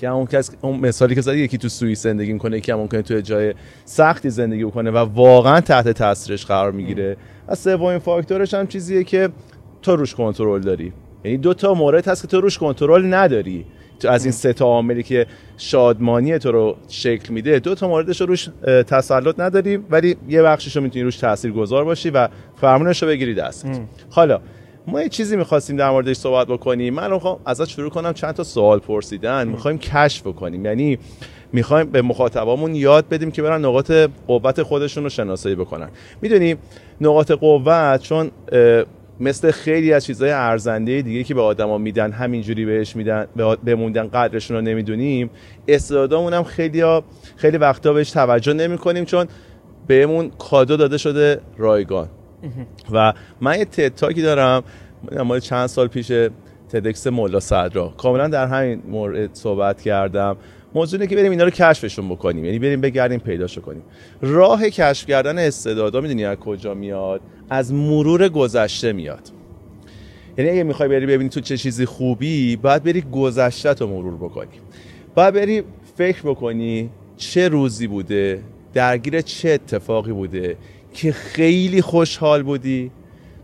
که همون کس اون مثالی که زدی، یکی تو سوئیس زندگی میکنه، یکی هم ممکنه تو جای سختی زندگی بکنه و واقعا تحت تاثیرش قرار میگیره. و سومین فاکتورش هم چیزیه که تو روش کنترل داری، یعنی دو تا مورد هست که تو روش کنترل نداری. تو از این سه تا عاملی که شادمانی تو رو شکل میده، دو تا موردش رو روش تسلط نداری، ولی یه بخشش رو میتونی روش تاثیرگذار باشی و فرمونش رو بگیری دست. حالا ما یه چیزی می‌خواستیم در موردش صحبت بکنیم. من می‌خوام ازش شروع کنم چند تا سوال پرسیدن. می‌خوایم کشف بکنیم، یعنی می‌خوایم به مخاطبامون یاد بدیم که برن نقاط قوت خودشون رو شناسایی بکنن. می‌دونی نقاط قوت چون مثل خیلی از چیزهای ارزنده دیگه که به آدما میدن، همینجوری بهش میدن، بموندن قدرشون رو نمیدونیم. استعدادامون هم خیلی ها، خیلی وقتا بهش توجه نمی‌کنیم چون بهمون کادو داده شده رایگان. و من یه تدتاکی دارم مال چند سال پیش، تدکس مولا صدرا، کاملا در همین مورد صحبت کردم. موضوع اینه که بریم اینا رو کشفشون بکنیم، یعنی بریم بگردیم پیداشو کنیم. راه کشف کردن استعدادا میدونی از کجا میاد؟ از مرور گذشته میاد. یعنی اگه میخوای بری ببینی تو چه چیزی خوبی، باید بری گذشته تو مرور بکنی، باید بری فکر بکنی چه روزی بوده، درگیر چه اتفاقی بوده که خیلی خوشحال بودی،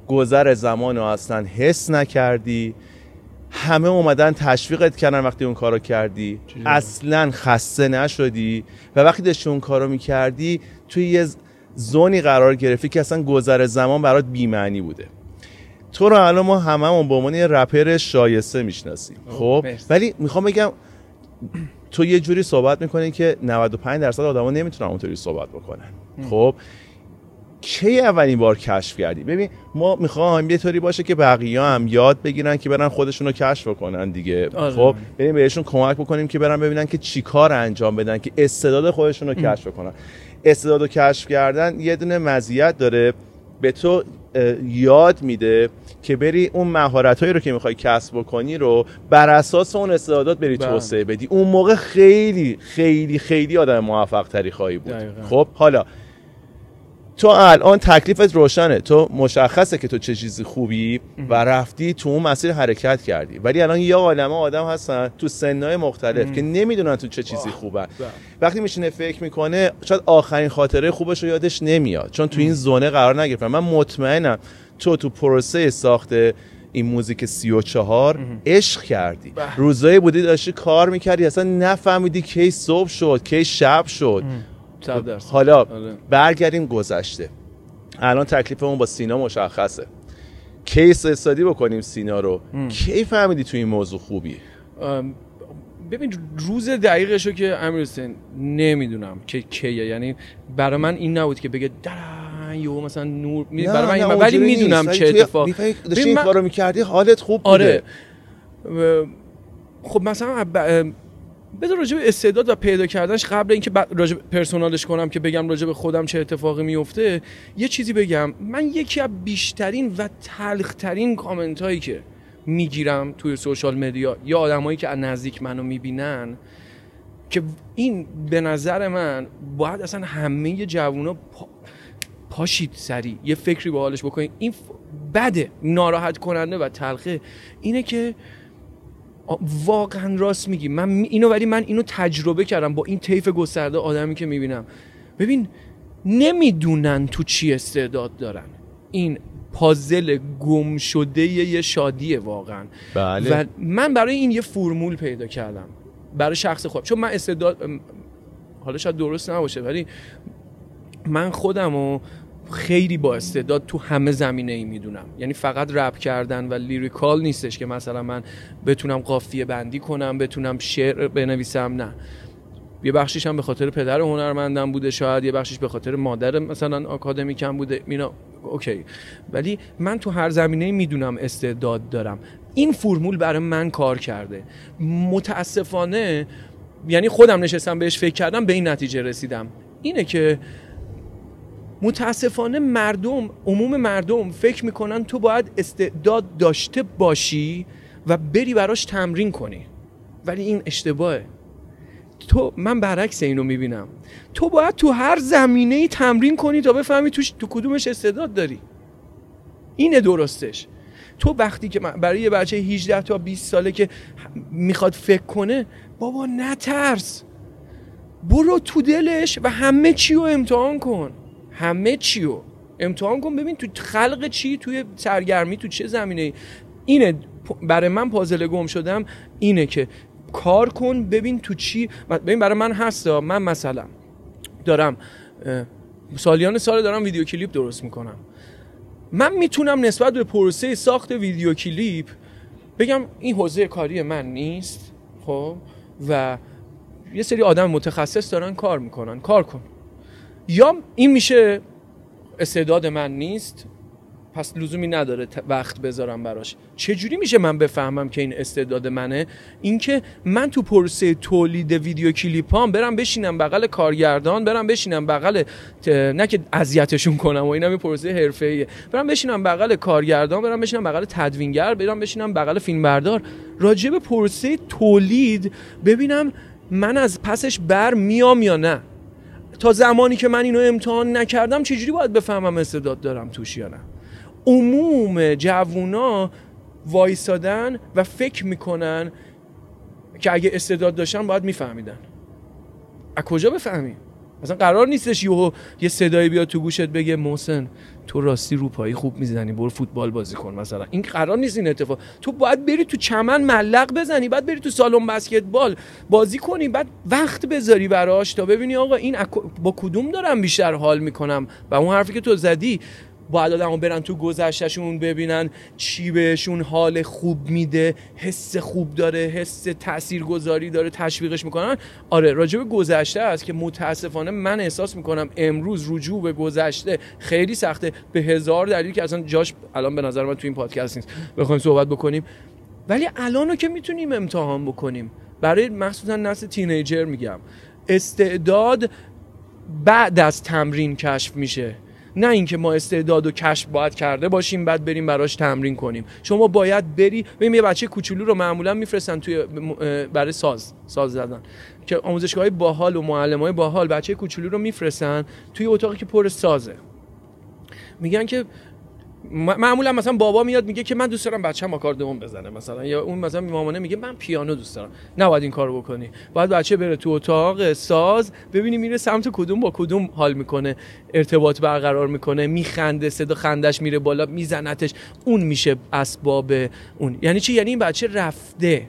گذر زمان رو اصلا حس نکردی، همه اومدن تشویقت کردن وقتی اون کارو کردی، اصلا خسته نشدی و وقتی داشتی اون کارو میکردی توی یه زونی قرار گرفتی که اصلا گذر زمان برات بی‌معنی بوده. تو رو الان ما هممون به عنوان یه رپر شایسته میشناسیم، خب، ولی میخوام بگم تو یه جوری صحبت میکنی که نود و پنج درصد آدما نمیتونن اونطوری صحبت بکنن. خب کی اولین بار کشف کردی؟ ببین ما میخوایم یه طوری باشه که بقیه هم یاد بگیرن که برن خودشون رو کشف کنن دیگه. خب بریم بهشون کمک بکنیم که برن ببینن که چیکار انجام بدن که استعداد خودشون رو کشف کنن. استعداد رو کشف کردن یه دونه مزیت داره، به تو یاد میده که بری اون مهارتایی رو که میخوای کسب بکنی رو بر اساس اون استعدادات بری توسعه بدی. اون موقع خیلی خیلی خیلی آدم موفق تری خواهی بود. خب حالا تو الان تکلیفت روشنه، تو مشخصه که تو چه چیزی خوبی و رفتی تو اون مسیر حرکت کردی، ولی الان یه عالمه آدم هستن تو سنای مختلف ام. که نمیدونن تو چه چیزی خوبن. وقتی میشینه فکر میکنه شاید آخرین خاطره خوبش رو یادش نمیاد چون تو این زونه قرار نگرفتن. من مطمئنم تو تو پروسه ساخت این موزیک سی و چهار عشق کردی، روزایی بودی داشتی کار میکردی اصلا نفهمیدی کی صبح شد کی شب شد. ام. حالا برگردیم گذشته. الان تکلیفمون با سینا مشخصه، کیس استادی بکنیم سینا رو. ام. کی فهمیدی تو این موضوع خوبی؟ ببین روز دقیقشو که امیرحسن نمیدونم که کیه، یعنی برای من این نبود که بگه درن یهو مثلا نور می برای من این، ولی میدونم چه اتفاق داشتی این کارو می‌کردی حالت خوب بوده. آره خب مثلا بذار راجع به استعداد و پیدا کردنش قبل اینکه راجع به پرسونالش کنم که بگم راجع به خودم چه اتفاقی میفته، یه چیزی بگم. من یکی از بیشترین و تلخترین کامنت هایی که میگیرم توی سوشال مدیا یا آدمایی که از نزدیک منو میبینن، که این به نظر من باید اصلا همه جوونا پا... پاشید سری یه فکری به حالش بکنید. این ف... بده، ناراحت کننده و تلخه. اینه که واقعا راست میگی، من اینو ولی من اینو تجربه کردم با این طیف گسترده آدمی که میبینم. ببین نمیدونن تو چی استعداد دارن. این پازل گم شده یه شادیه واقعا. بله. و من برای این یه فرمول پیدا کردم برای شخص خودم، چون من استعداد، حالا شاید درست نباشه ولی من خودمو خیلی با استعداد تو همه زمینه ای میدونم، یعنی فقط رپ کردن و لیریکال نیستش که مثلا من بتونم قافیه بندی کنم، بتونم شعر بنویسم، نه. یه بخشیش هم به خاطر پدر هنرمندم بوده، شاید یه بخشیش به خاطر مادر مثلا آکادمیکم بوده، اینا اوکی. ولی من تو هر زمینه ای میدونم استعداد دارم. این فرمول برای من کار کرده متاسفانه، یعنی خودم نشستم بهش فکر کردم به این نتیجه رسیدم، اینه که متاسفانه مردم، عموم مردم فکر میکنن تو باید استعداد داشته باشی و بری براش تمرین کنی، ولی این اشتباهه. تو من برعکس اینو میبینم، تو باید تو هر زمینه‌ای تمرین کنی تا بفهمی توش تو کدومش استعداد داری. اینه درستش. تو وقتی که برای یه بچه هجده تا بیست ساله که میخواد فکر کنه، بابا نترس، برو تو دلش و همه چی رو امتحان کن، همه چی رو امتحان کن، ببین تو خلق چی، توی سرگرمی، تو چه زمینه. اینه برای من پازل گم شدم، اینه که کار کن، ببین تو چی. ببین برای من هستا، من مثلا دارم سالیان سال دارم ویدیو کلیپ درست میکنم، من میتونم نسبت به پروسه ساخت ویدیو کلیپ بگم این حوزه کاری من نیست، خب، و یه سری آدم متخصص دارن کار میکنن، کار کن. یا این میشه استعداد من نیست، پس لزومی نداره وقت بذارم براش. چجوری میشه من بفهمم که این استعداد منه؟ اینکه من تو پروسه تولید ویدیو کلیپام برم بشینم بغل کارگردان، برم بشینم بغل ت... نه که اذیتشون کنم و اینم یه پروسه حرفه‌ایه، برم بشینم بغل کارگردان، برم بشینم بغل تدوینگر، برم بشینم بغل فیلمبردار، راجع به پروسه تولید ببینم من از پسش بر میام یا نه. تا زمانی که من اینو امتحان نکردم چجوری باید بفهمم استعداد دارم توش یا نه؟ عموم جوونا وایسادن و فکر میکنن که اگه استعداد داشتن باید میفهمیدن. از کجا بفهمی؟ مثلا قرار نیستش یهو یه صدایی بیاد تو گوشت بگه محسن تو راستی روپایی خوب میزنی، برو فوتبال بازی کن مثلا. این قرار نیست این اتفاق. تو باید بری تو چمن ملق بزنی، باید بری تو سالن بسکتبال بازی کنی، بعد وقت بذاری براش تا ببینی آقا این با کدوم دارم بیشتر حال میکنم. و اون حرفی که تو زدی، باید آدمو برن تو گذشتهشون ببینن چی بهشون حال خوب میده، حس خوب داره، حس تاثیرگذاری داره، تشویقش میکنن. آره، راجع به گذشته است که متاسفانه من احساس میکنم امروز رجوع به گذشته خیلی سخته، به هزار دلیل که اصلا جاش الان به نظر من تو این پادکست نیست بخوایم صحبت بکنیم، ولی الانو که میتونیم امتحان بکنیم. برای مخصوصا نسل تینیجر میگم استعداد بعد از تمرین کشف میشه، نه اینکه ما استعداد و کشف باید کرده باشیم بعد بریم براش تمرین کنیم. شما باید بری. ببین یه بچه کوچولو رو معمولا میفرستن توی برای ساز ساز زدن که آموزشگاه‌های باحال و معلم‌های باحال بچه کوچولو رو میفرستن توی اتاقی که پر سازه. میگن که معمولا مثلا بابا میاد میگه که من دوست دارم بچه‌م آکاردئون بزنه مثلا، یا اون مثلا مامانه میگه من پیانو دوست دارم. نباید این کارو بکنی. باید بچه بره تو اتاق ساز، ببینی میره سمت کدوم، با کدوم حال میکنه، ارتباط برقرار میکنه، میخنده، صدا خندش میره بالا، میزنتش، اون میشه اسباب اون. یعنی چی؟ یعنی این بچه رفته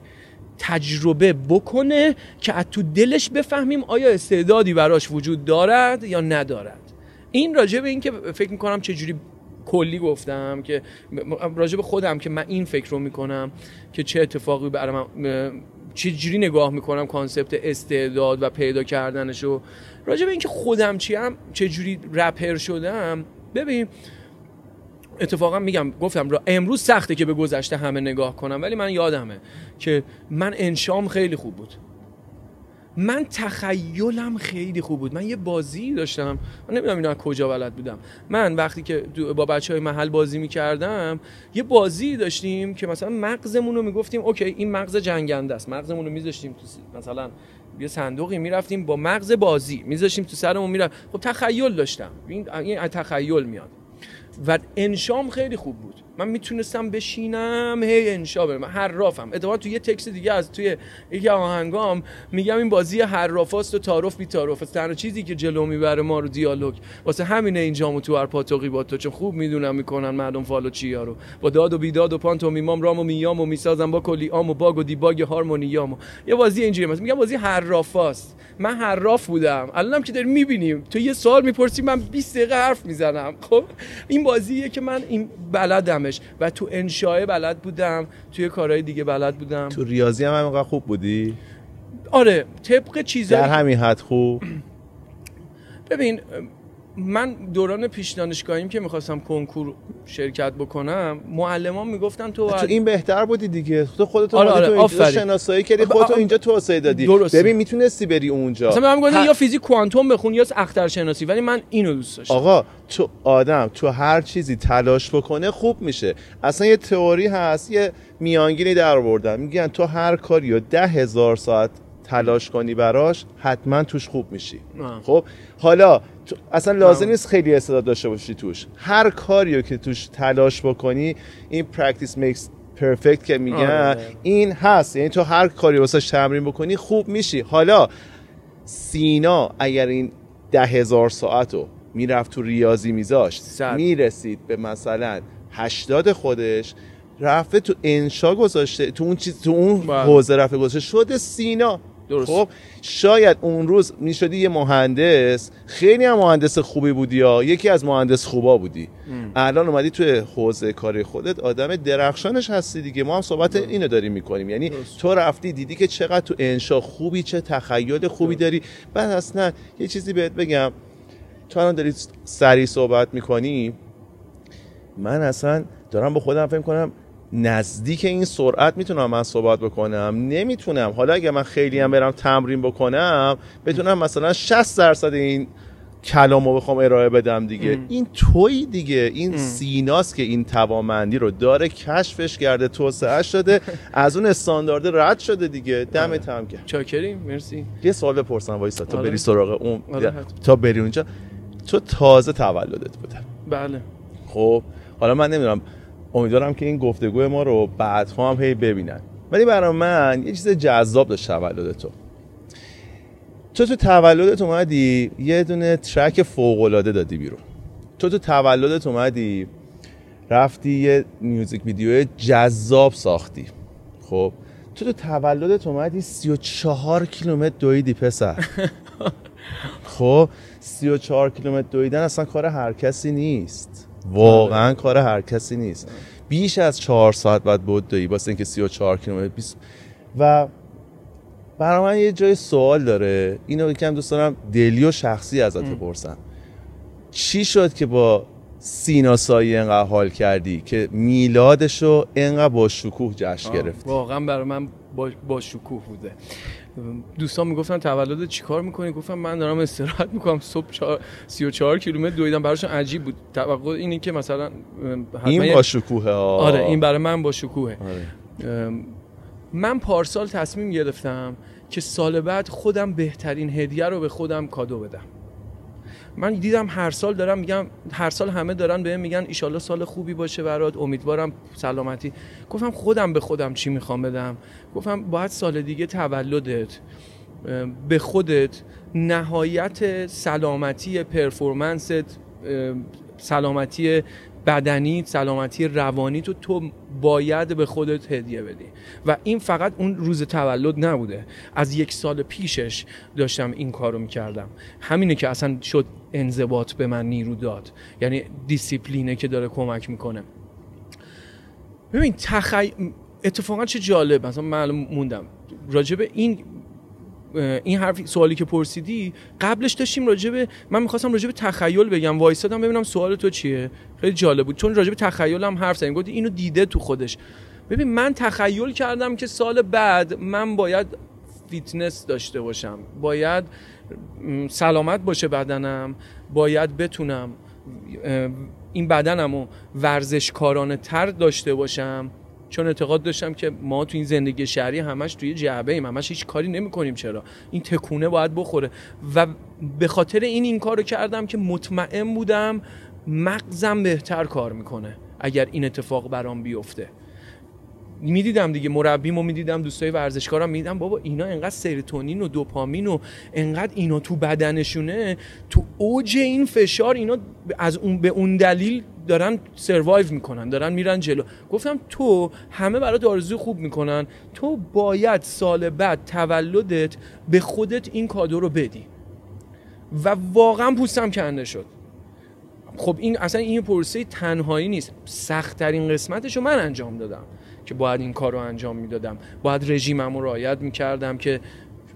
تجربه بکنه که از تو دلش بفهمیم آیا استعدادی براش وجود دارد یا ندارد. این راجع به این که فکر میکنم چجوری کلی گفتم که راجع به خودم که من این فکر رو میکنم که چه اتفاقی برای من، چه جوری نگاه میکنم کانسپت استعداد و پیدا کردنش رو، راجع به اینکه خودم چیم، چه جوری رپر شدم. ببین اتفاقا میگم، گفتم امروز سخته که به گذشته همه نگاه کنم، ولی من یادمه که من انشام خیلی خوب بود، من تخیلم خیلی خوب بود، من یه بازی داشتم، من نمیدونم اینا کجا بلد بودم، من وقتی که با بچهای محل بازی میکردم یه بازی داشتیم که مثلا مغزمون رو میگفتیم اوکی این مغز جنگنده است، مغزمون رو میذاشتیم تو مثلا یه صندوقی، میرفتیم با مغز بازی میذاشتیم تو سرمون میرفت. خب تخیل داشتم، این از تخیل میاد. و انشام خیلی خوب بود، من میتونستم بشینم هی انشا برم، حرافم. اتفاقا تو یه تکست دیگه از توی یکی آهنگام میگم این بازی حرافاست و تعارف بی تعارف است، تنها چیزی که جلو میبره ما رو دیالوگ، واسه همینه اینجامو تو هر پاتوقی با تو، چون خوب میدونم میکنن مردم فالو چیا رو، با داد و بیداد و پانتومیمام رام و میام و میسازم با کلیام و باگ و دیباگ هارمونیامو. یه بازی اینجوری مثلا میگم بازی حرافاست، من حراف بودم، الانم که داریم میبینیم تو یه سوال میپرسی من بیست دقیقه حرف میزنم. خب این بازیه که من این بلدم و تو انشاء بلد بودم، توی کارهای دیگه بلد بودم. تو ریاضی هم همینقدر خوب بودی؟ آره، طبق چیزایی در همین حد خوب. ببین من دوران پیش دانشگاهیم که می‌خواستم کنکور شرکت بکنم، معلمان میگفتن تو باید... تو این بهتر بودی دیگه، تو خودت آره آره تو اینجا شناسایی کردی، خودت اینجا توسعه دادی. ببین میتونستی بری اونجا. مثلا من میگفتن ه... یا فیزیک کوانتوم بخون یا اخترشناسی، ولی من اینو دوست داشتم. آقا تو آدم تو هر چیزی تلاش بکنه خوب میشه. اصلا یه تئوری هست، یه میانگینی درآوردن، میگن تو هر کاریو ده هزار ساعت تلاش کنی براش حتما توش خوب میشی. خب حالا اصلا لازم نیست خیلی استعداد داشته باشی توش، هر کاریو که توش تلاش بکنی، این پرکتیس میکس پرفکت که میگن این هست، یعنی تو هر کاری واسش تمرین بکنی خوب میشی. حالا سینا اگر این ده هزار ساعتو میرفت تو ریاضی میذاشت میرسید به مثلا هشتاد خودش، رفته تو انشا گذاشته، تو اون چیز، تو اون حوزه رفته گذاشته شده سینا. درست. خب شاید اون روز میشدی یه مهندس، خیلی هم مهندس خوبی بودی یا یکی از مهندس خوبا بودی، ام. الان اومدی توی حوزه کاری خودت آدم درخشانش هستی دیگه. ما هم صحبت ام. اینو داریم میکنیم، یعنی درست. تو رفتی دیدی که چقدر تو انشا خوبی، چه تخیل خوبی درست. داری. بعد اصلا یه چیزی بهت بگم، تو الان داری سریع صحبت میکنی، من اصلا دارم با خودم فکر کنم نزدیک این سرعت میتونم من صحبت بکنم، نمیتونم. حالا اگه من خیلی هم برم تمرین بکنم بتونم مثلا شصت درصد این کلامو بخوام ارائه بدم دیگه. ام. این توی دیگه، این ام. سیناست که این توانمندی رو داره، کشفش کرده، توسعه‌اش شده، از اون استاندارد رد شده دیگه. دمت هم گرم، چاکریم، مرسی. یه سوال بپرسم وایسا تا بری سراغ اون، تا بری اونجا. تو تازه تولدت بوده. بله. خب حالا من نمیدونم، امیدوارم که این گفتگوی ما رو بعدها هم هی ببینن، ولی برای من یه چیز جذاب داشت تولد تو. تو تو تولدت اومدی یه دونه ترک فوق‌العاده دادی بیرون. تو تو تولدت اومدی رفتی یه میوزیک ویدیو جذاب ساختی. خب تو تو تولدت اومدی سی و چهار کیلومتر دویدی پسر. خب سی و چهار کیلومتر دویدن اصلا کار هر کسی نیست، واقعا کار هر کسی نیست. بیش از چهار ساعت بعد بود دویی واسه اینکه سی و چهار کیلومتر بیست. و برای من یه جای سوال داره، اینو یکم دوست دارم دلی و شخصی ازت بپرسم، چی شد که با سینا ساعی اینقدر حال کردی که میلادشو اینقدر با شکوه جشن گرفتی؟ واقعا برای من با, با شکوه بوده. دوستان میگفتن تولدت چیکار میکنی؟ گفتم من دارم استراحت میکنم، صبح سی و چهار کیلومتر دویدم. براشون عجیب بود، توقع اینه که مثلا این با شکوهه. آره این برای من با شکوهه. آره. من پارسال تصمیم گرفتم که سال بعد خودم بهترین هدیه رو به خودم کادو بدم. من دیدم هر سال دارم میگم، هر سال همه دارن بهم میگن ان شاءالله سال خوبی باشه برات، امیدوارم سلامتی. گفتم خودم به خودم چی میخوام بدم؟ گفتم باید سال دیگه تولدت به خودت نهایت سلامتی پرفورمنست، سلامتی بدنی، سلامتی روانی تو تو باید به خودت هدیه بدی. و این فقط اون روز تولد نبوده، از یک سال پیشش داشتم این کارو میکردم. همینه که اصلا شد انضباط به من نیرو داد، یعنی دیسیپلینه که داره کمک میکنه. ببین تخیل اتفاقا چه جالب، مثلا من موندم راجع به این این حرفی سوالی که پرسیدی. قبلش داشتیم راجبه، من می‌خواستم راجبه تخیل بگم، وایسادم ببینم سوال تو چیه. خیلی جالب بود چون راجبه تخیلم حرف زدیم، گفت اینو دیده تو خودش. ببین من تخیل کردم که سال بعد من باید فیتنس داشته باشم، باید سلامت باشه بدنم، باید بتونم این بدنمو ورزشکارانه تر داشته باشم، چون اعتقاد داشتم که ما تو این زندگی شهری همش توی جعبه ایم، همش هیچ کاری نمی کنیم، چرا این تکونه باید بخوره. و به خاطر این این کارو کردم که مطمئن بودم مغزم بهتر کار میکنه اگر این اتفاق برام بیفته. میدیدم دیگه مربیمو میدیدم، دوستای ورزشکارم میدیدم، بابا اینا انقدر سیروتونین و دوپامین و انقدر اینا تو بدنشونه، تو اوج این فشار اینا از اون به اون دلیل دارن سروایو میکنن، دارن میرن جلو. گفتم تو همه برات آرزو خوب میکنن، تو باید سال بعد تولدت به خودت این کادو رو بدی. و واقعا پوستم کنده شد. خب این اصلا این پروسه تنهایی نیست، سخت ترین قسمتشو من انجام دادم که باید این کار رو انجام میدادم، باید رژیمم رو رعایت میکردم. که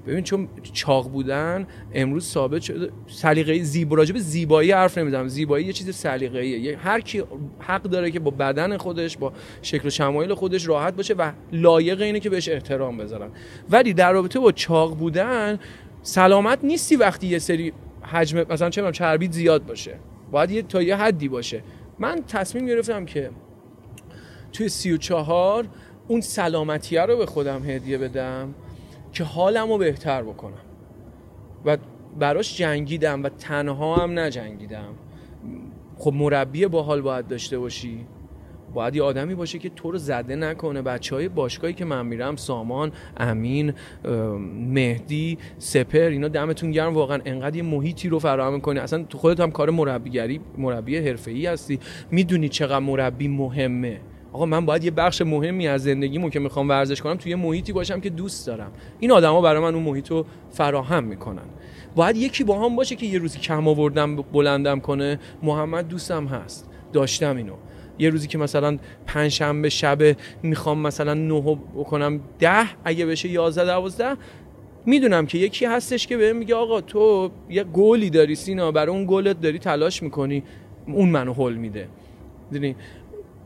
ببین چون چاق بودن امروز ثابت شده سلیقه زیبا، راجب زیبایی حرف نمیزنم، زیبایی یه چیز سلیقه‌ایه، هر کی حق داره که با بدن خودش، با شکل و شمایل خودش راحت باشه و لایق اینه که بهش احترام بذارن. ولی در رابطه با چاق بودن سلامت نیستی وقتی یه سری حجم مثلا چه می‌دونم چربی زیاد باشه، باید یه تا یه حدی باشه. من تصمیم گرفتم که توی سی و چهار اون سلامتیه رو به خودم هدیه بدم که حالمو بهتر بکنم و براش جنگیدم و تنها هم نجنگیدم. خب مربی باحال باید داشته باشی، باید یه آدمی باشه که تو رو زده نکنه. بچه های باشگاهی که من میرم، سامان، امین، مهدی، سپر، اینا دمتون گرم واقعا، انقدر یه محیطی رو فراهم می‌کنی. اصلا تو خودت هم کار مربیگری، مربی حرفه‌ای هستی، میدونی چقدر مربی مهمه. آقا من باید یه بخش مهمی از زندگیمو که میخوام ورزش کنم توی یه محیطی باشم که دوست دارم. این آدما برای من اون محیطو فراهم میکنن. باید یکی باهام باشه که یه روزی کم آوردم بلندم کنه. محمد دوستم هست، داشتم اینو. یه روزی که مثلا پنج شنبه شب میخوام مثلا نه بکنم ده، اگه بشه یازده دوازده، میدونم که یکی هستش که بهم میگه آقا تو یه گلی داری سینا، برای اون گلت داری تلاش میکنی، اون منو هول میده. میدونی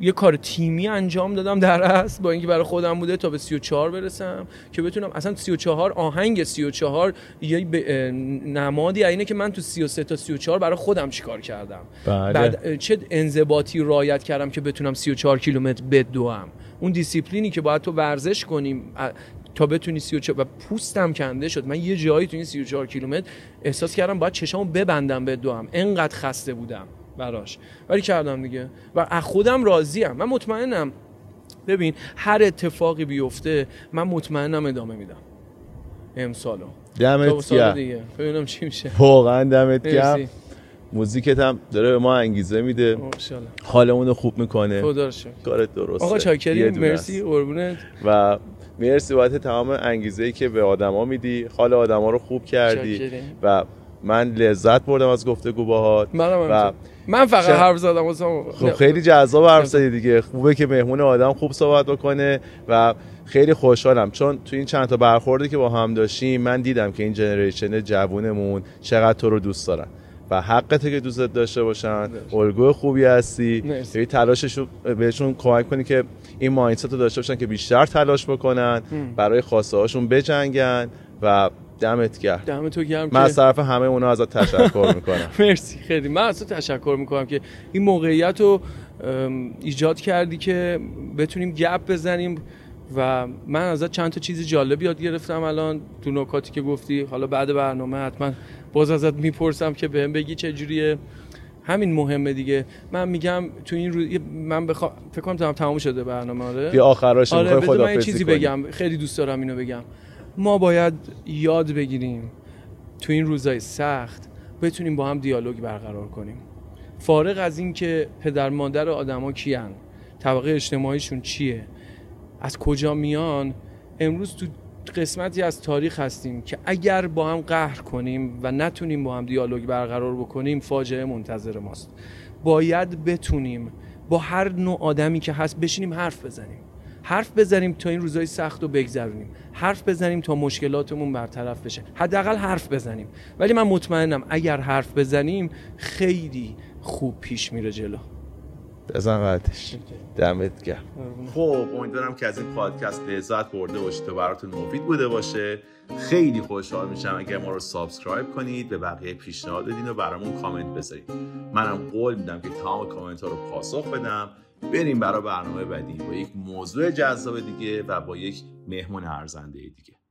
یه کار تیمی انجام دادم در اصل، با اینکه برای خودم بوده، تا به سی و چهار برسم که بتونم اصلا سی و چهار آهنگ سی و چهار یه نمادی اینه که من تو سی و سه تا سی و چهار برای خودم چیکار کردم. بله. بعد چه انضباطی رعایت کردم که بتونم سی و چهار کیلومتر بدوم. اون دیسیپلینی که باید تو ورزش کنیم تا بتونی سی و چهار، و پوستم کنده شد. من یه جایی تو این سی و چهار کیلومتر احساس کردم باید چشامو ببندم بدوم، انقدر خسته بودم براش، ولی کردم دیگه و از خودم راضیم. من مطمئنم، ببین هر اتفاقی بیفته من مطمئنم ادامه میدم امسالو. دمت گرم دیگه، ببینم چی میشه. واقعا دمت گرم. موزیکت هم داره به ما انگیزه میده، حالمون رو خوب میکنه. خدا رو شکر، کارت درسته آقا، چاکری. مرسی قربونت و مرسی بابت تمام انگیزه‌ای که به آدما میدی، حال آدما رو خوب کردی. شاکره. و من لذت بردم از گفتگو باهات. و من فقط شا... حرف زدم واسه. خب خیلی جذاب حرف زدی دیگه. خوبه که مهمون آدم خوب صحبت بکنه و خیلی خوشحالم، چون تو این چند تا برخوردی که با هم داشتیم من دیدم که این جنریشن جوونمون چقدر تو رو دوست دارن و حقته که دوستت داشته باشن. الگوی خوبی هستی. یعنی تلاششو بهشون کمک کنی که این مایندست رو داشته باشن که بیشتر تلاش بکنن، م. برای خواسته هاشون بجنگن. و دمت گرم. دمت گرم. من از طرف همه اونا ازت تشکر میکنم. مرسی خیلی. من ازت تشکر میکنم که این موقعیت رو ایجاد کردی که بتونیم گپ بزنیم و من ازت چند تا چیز جالبی یاد گرفتم الان تو نکاتی که گفتی. حالا بعد برنامه حتما باز ازت میپرسم که بهم بگی چه جوریه. همین مهمه دیگه. من میگم تو این روز من بخوام فکر کنم تمام شده برنامه. آره بیا آخرش میخوای خدافظی کنی. آره من یه چیزی بگم، خیلی دوست دارم اینو بگم. ما باید یاد بگیریم تو این روزای سخت بتونیم با هم دیالوگ برقرار کنیم، فارغ از این که پدر مادر آدما کیان، طبقه اجتماعیشون چیه، از کجا میان. امروز تو قسمتی از تاریخ هستیم که اگر با هم قهر کنیم و نتونیم با هم دیالوگ برقرار بکنیم، فاجعه منتظر ماست. باید بتونیم با هر نوع آدمی که هست بشینیم حرف بزنیم، حرف بزنیم تا این روزای سخت رو بگذرونیم، حرف بزنیم تا مشکلاتمون برطرف بشه، حداقل حرف بزنیم. ولی من مطمئنم اگر حرف بزنیم خیلی خوب پیش میره جلو. بزن قدش. دمت گرم. خب امیدوارم که از این پادکست لذت برده باشید و براتون مفید بوده باشه. خیلی خوشحال میشم اگر ما رو سابسکرایب کنید، به بقیه پیشنهاد بدین و برامون کامنت بذارید. منم قول میدم که تمام کامنت ها رو پاسخ بدم. بریم برای برنامه بعدی با یک موضوع جذاب دیگه و با یک مهمون ارزنده دیگه.